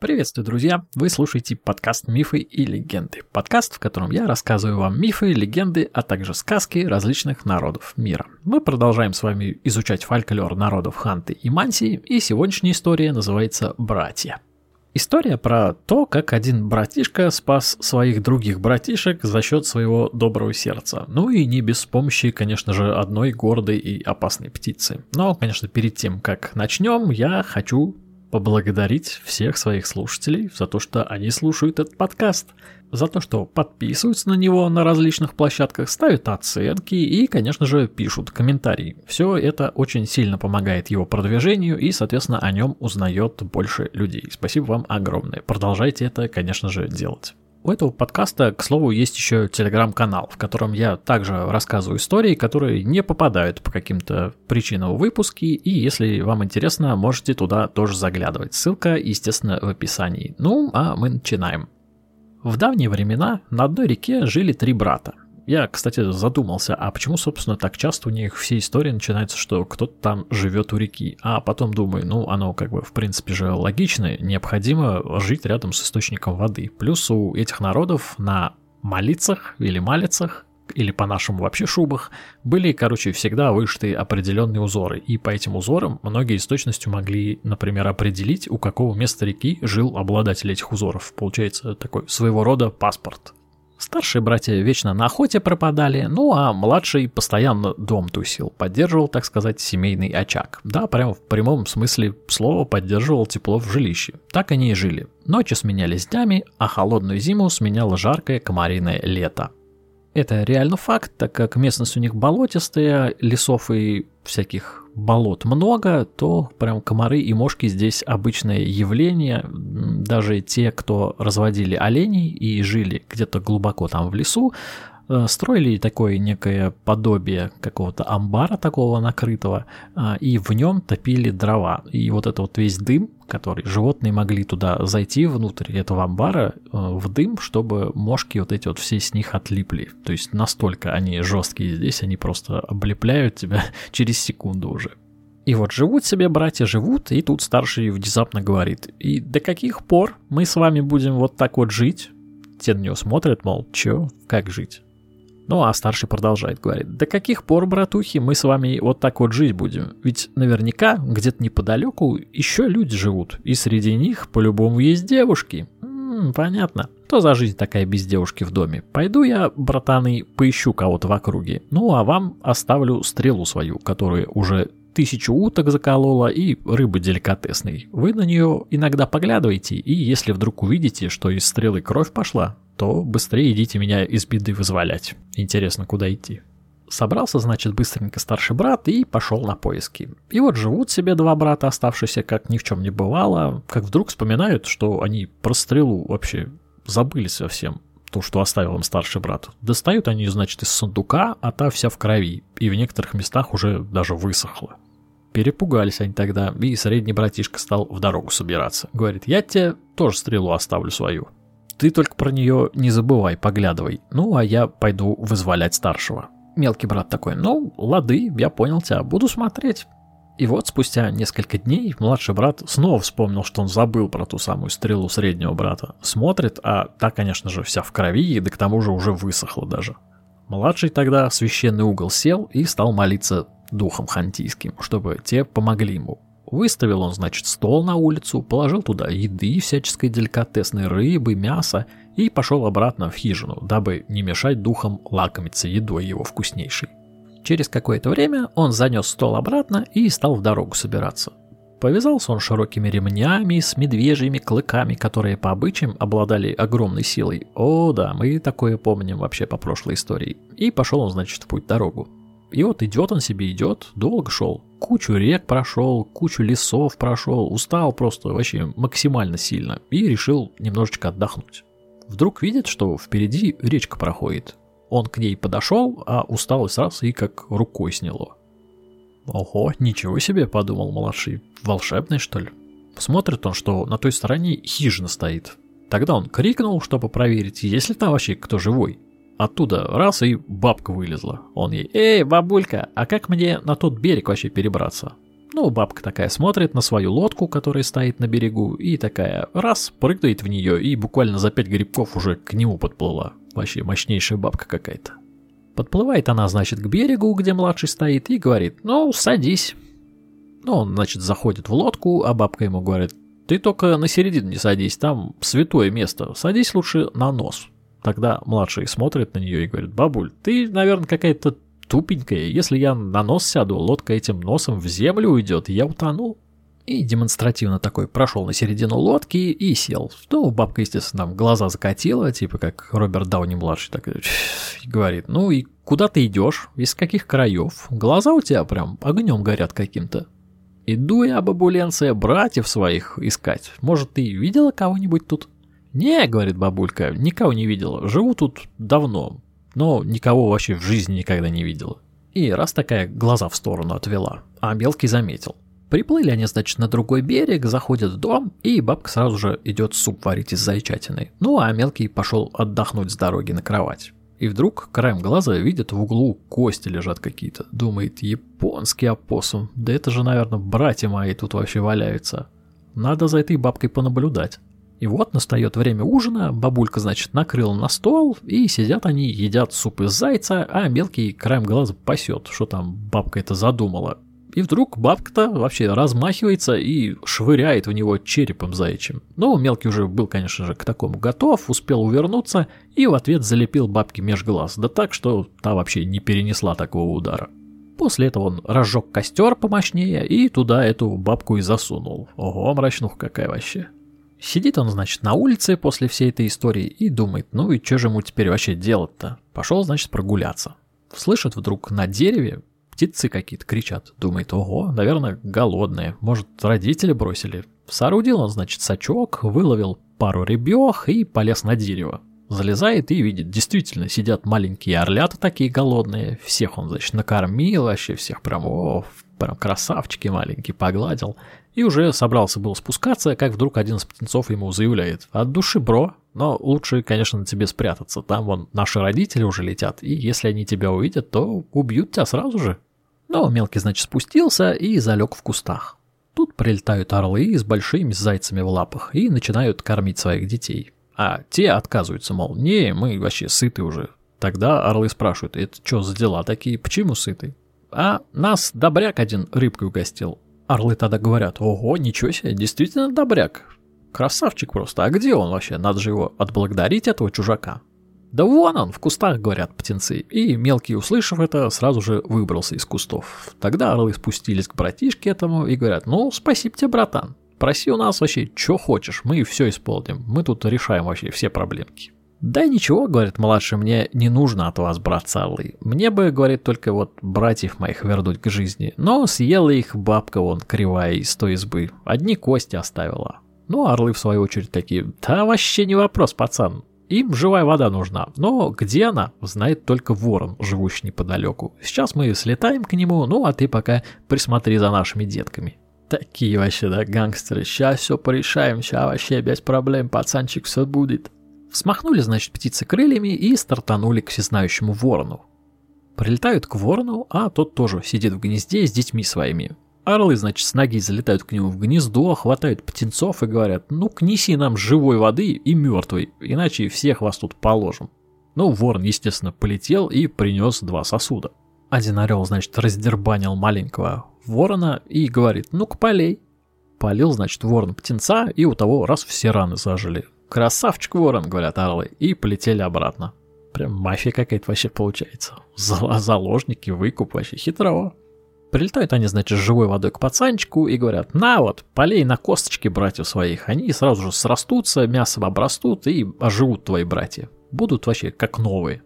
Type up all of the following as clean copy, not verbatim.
Приветствую, друзья! Вы слушаете подкаст «Мифы и легенды». Подкаст, в котором я рассказываю вам мифы, легенды, а также сказки различных народов мира. Мы продолжаем с вами изучать фольклор народов Ханты и Манси, и сегодняшняя история называется «Братья». История про то, как один братишка спас своих других братишек за счет своего доброго сердца. Ну и не без помощи, конечно же, одной гордой и опасной птицы. Но, конечно, перед тем, как начнем, я хочу поблагодарить всех своих слушателей за то, что они слушают этот подкаст, за то, что подписываются на него на различных площадках, ставят оценки и, конечно же, пишут комментарии. Все это очень сильно помогает его продвижению и, соответственно, о нем узнает больше людей. Спасибо вам огромное. Продолжайте это, конечно же, делать. У этого подкаста, к слову, есть еще телеграм-канал, в котором я также рассказываю истории, которые не попадают по каким-то причинам в выпуски, и если вам интересно, можете туда тоже заглядывать. Ссылка, естественно, в описании. Ну, а мы начинаем. В давние времена на одной реке жили три брата. Я, кстати, задумался, а почему, собственно, так часто у них все истории начинаются, что кто-то там живет у реки, а потом думаю, ну, оно как бы в принципе же логично, необходимо жить рядом с источником воды. Плюс у этих народов на малицах или малицах, или по-нашему вообще шубах, были, короче, всегда вышиты определенные узоры, и по этим узорам многие с точностью могли, например, определить, у какого места реки жил обладатель этих узоров. Получается такой своего рода паспорт. Старшие братья вечно на охоте пропадали, ну а младший постоянно дом тусил, поддерживал, так сказать, семейный очаг. Да, прямо в прямом смысле слова поддерживал тепло в жилище. Так они и жили. Ночи сменялись днями, а холодную зиму сменяло жаркое комариное лето. Это реально факт, так как местность у них болотистая, лесов и всяких болот много, то прям комары и мошки здесь обычное явление. Даже те, кто разводили оленей и жили где-то глубоко там в лесу, строили такое некое подобие какого-то амбара такого накрытого, и в нем топили дрова. И вот это вот весь дым, который животные могли туда зайти внутрь этого амбара в дым, чтобы мошки вот эти вот все с них отлипли. То есть настолько они жесткие здесь, они просто облепляют тебя через секунду уже. И вот живут себе братья, живут, и тут старший внезапно говорит: «И до каких пор мы с вами будем вот так вот жить?» Те на него смотрят, мол, чё, как жить? Ну, а старший продолжает, говорит: «До каких пор, братухи, мы с вами вот так вот жить будем? Ведь наверняка где-то неподалеку еще люди живут, и среди них по-любому есть девушки». Понятно. Что за жизнь такая без девушки в доме? Пойду я, братаны, поищу кого-то в округе. Ну, а вам оставлю стрелу свою, которая уже 1000 уток заколола и рыбы деликатесной. Вы на нее иногда поглядывайте, и если вдруг увидите, что из стрелы кровь пошла, то быстрее идите меня из беды вызволять. Интересно, куда идти?» Собрался, значит, быстренько старший брат и пошел на поиски. И вот живут себе два брата, оставшиеся, как ни в чем не бывало, как вдруг вспоминают, что они про стрелу вообще забыли совсем, то, что оставил им старший брат. Достают они, значит, из сундука, а та вся в крови, и в некоторых местах уже даже высохла. Перепугались они тогда, и средний братишка стал в дорогу собираться. Говорит: «Я тебе тоже стрелу оставлю свою. Ты только про нее не забывай, поглядывай. Ну, а я пойду вызволять старшего». Мелкий брат такой: «Ну, лады, я понял тебя, буду смотреть». И вот спустя несколько дней младший брат снова вспомнил, что он забыл про ту самую стрелу среднего брата. Смотрит, а та, конечно же, вся в крови, и да к тому же уже высохла даже. Младший тогда в священный угол сел и стал молиться духом хантийским, чтобы те помогли ему. Выставил он, значит, стол на улицу, положил туда еды, всяческой деликатесной рыбы, мяса, и пошел обратно в хижину, дабы не мешать духам лакомиться едой его вкуснейшей. Через какое-то время он занес стол обратно и стал в дорогу собираться. Повязался он широкими ремнями с медвежьими клыками, которые по обычаям обладали огромной силой. О да, мы такое помним вообще по прошлой истории. И пошел он, значит, в путь дорогу. И вот идет он себе, идет, долго шел, кучу рек прошел, кучу лесов прошел, устал просто вообще максимально сильно и решил немножечко отдохнуть. Вдруг видит, что впереди речка проходит. Он к ней подошел, а усталость раз и как рукой сняло. «Ого, ничего себе», — подумал младший, — «волшебный, что ли?» Смотрит он, что на той стороне хижина стоит. Тогда он крикнул, чтобы проверить, есть ли там вообще кто живой. Оттуда раз и бабка вылезла. Он ей: «Эй, бабулька, а как мне на тот берег вообще перебраться?» Ну, бабка такая смотрит на свою лодку, которая стоит на берегу, и такая раз, прыгает в нее, и буквально за 5 грибков уже к нему подплыла. Вообще мощнейшая бабка какая-то. Подплывает она, значит, к берегу, где младший стоит, и говорит: ну, садись. Ну, он, значит, заходит в лодку, а бабка ему говорит: ты только на середину не садись, там святое место, садись лучше на нос. Тогда младший смотрит на нее и говорит: бабуль, ты, наверное, какая-то тупенькая, если я на нос сяду, лодка этим носом в землю уйдет, и я утону. И демонстративно такой прошел на середину лодки и сел. Ну, бабка, естественно, нам глаза закатила, типа как Роберт Дауни-младший, так говорит: ну и куда ты идешь, из каких краев, глаза у тебя прям огнем горят каким-то. Иду я, бабуленция, братьев своих искать, может, ты видела кого-нибудь тут? Не, говорит бабулька, никого не видела, живу тут давно, но никого вообще в жизни никогда не видела. И раз такая глаза в сторону отвела, а мелкий заметил. Приплыли они, значит, на другой берег, заходят в дом, и бабка сразу же идет суп варить из зайчатиной. Ну, а мелкий пошел отдохнуть с дороги на кровать. И вдруг краем глаза видит в углу кости лежат какие-то. Думает: японский опоссум, да это же, наверное, братья мои тут вообще валяются. Надо за этой бабкой понаблюдать. И вот настает время ужина, бабулька, значит, накрыла на стол, и сидят они, едят суп из зайца, а мелкий краем глаза пасет, что там бабка это задумала. И вдруг бабка-то вообще размахивается и швыряет в него черепом заячьим. Ну, мелкий уже был, конечно же, к такому готов, успел увернуться и в ответ залепил бабке меж глаз, да так, что та вообще не перенесла такого удара. После этого он разжег костер помощнее и туда эту бабку и засунул. Ого, мрачнуха какая вообще. Сидит он, значит, на улице после всей этой истории и думает: ну и что же ему теперь вообще делать-то? Пошел, значит, прогуляться. Слышит вдруг на дереве птицы какие-то кричат. Думает: ого, наверное, голодные, может, родители бросили. Соорудил он, значит, сачок, выловил пару рыбёх и полез на дерево. Залезает и видит, действительно, сидят маленькие орлята такие голодные. Всех он, значит, накормил, вообще всех прям, прям красавчики маленькие, погладил. И уже собрался был спускаться, как вдруг один из птенцов ему заявляет: от души, бро, но лучше, конечно, на тебе спрятаться. Там вон наши родители уже летят, и если они тебя увидят, то убьют тебя сразу же. Но мелкий, значит, спустился и залег в кустах. Тут прилетают орлы с большими зайцами в лапах и начинают кормить своих детей. А те отказываются, мол, не, мы вообще сыты уже. Тогда орлы спрашивают: это что за дела такие, почему сыты? А нас добряк один рыбкой угостил. Орлы тогда говорят: ого, ничего себе, действительно добряк. Красавчик просто, а где он вообще? Надо же его отблагодарить, этого чужака. Да вон он, в кустах, говорят птенцы. И мелкий, услышав это, сразу же выбрался из кустов. Тогда орлы спустились к братишке этому и говорят: ну, спасибо тебе, братан. Проси у нас вообще, что хочешь, мы все исполним. Мы тут решаем вообще все проблемки. Да ничего, говорит младший, мне не нужно от вас, братцы орлы. Мне бы, говорит, только вот братьев моих вернуть к жизни. Но съела их бабка вон кривая из той избы. Одни кости оставила. Ну, орлы в свою очередь такие: да вообще не вопрос, пацан. Им живая вода нужна. Но где она, знает только ворон, живущий неподалеку. Сейчас мы слетаем к нему, ну а ты пока присмотри за нашими детками. Такие вообще, да, гангстеры. Сейчас все порешаем, сейчас вообще без проблем, пацанчик, все будет. Смахнули, значит, птицы крыльями и стартанули к всезнающему ворону. Прилетают к ворону, а тот тоже сидит в гнезде с детьми своими. Орлы, значит, с ноги залетают к нему в гнездо, хватают птенцов и говорят: ну, неси нам живой воды и мертвой, иначе всех вас тут положим. Ну, ворон, естественно, полетел и принес 2 сосуда. Один орел, значит, раздербанил маленького ворона и говорит: ну-ка, полей. Полил, значит, ворон птенца, и у того раз все раны зажили. Красавчик ворон, говорят орлы, и полетели обратно. Прям мафия какая-то вообще получается. Заложники, выкуп вообще хитрово. Прилетают они, значит, с живой водой к пацанчику и говорят: на вот, полей на косточки братьев своих. Они сразу же срастутся, мясом обрастут и оживут твои братья. Будут вообще как новые.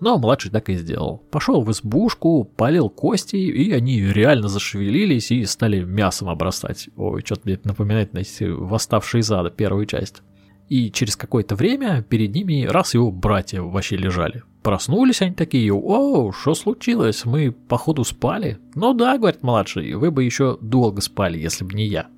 Но младший так и сделал. Пошел в избушку, полил кости, и они реально зашевелились и стали мясом обрастать. Ой, что-то мне это напоминает, знаете, «Восставшие из ада», первую часть. И через какое-то время перед ними раз его братья вообще лежали. Проснулись они такие: о, что случилось, мы походу спали. Ну да, говорит младший, вы бы еще долго спали, если бы не я.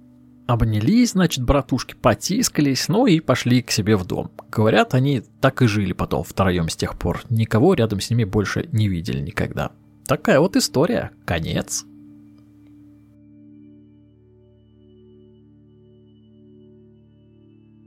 Обнялись, значит, братушки, потискались, ну и пошли к себе в дом. Говорят, они так и жили потом втроем с тех пор. Никого рядом с ними больше не видели никогда. Такая вот история, конец.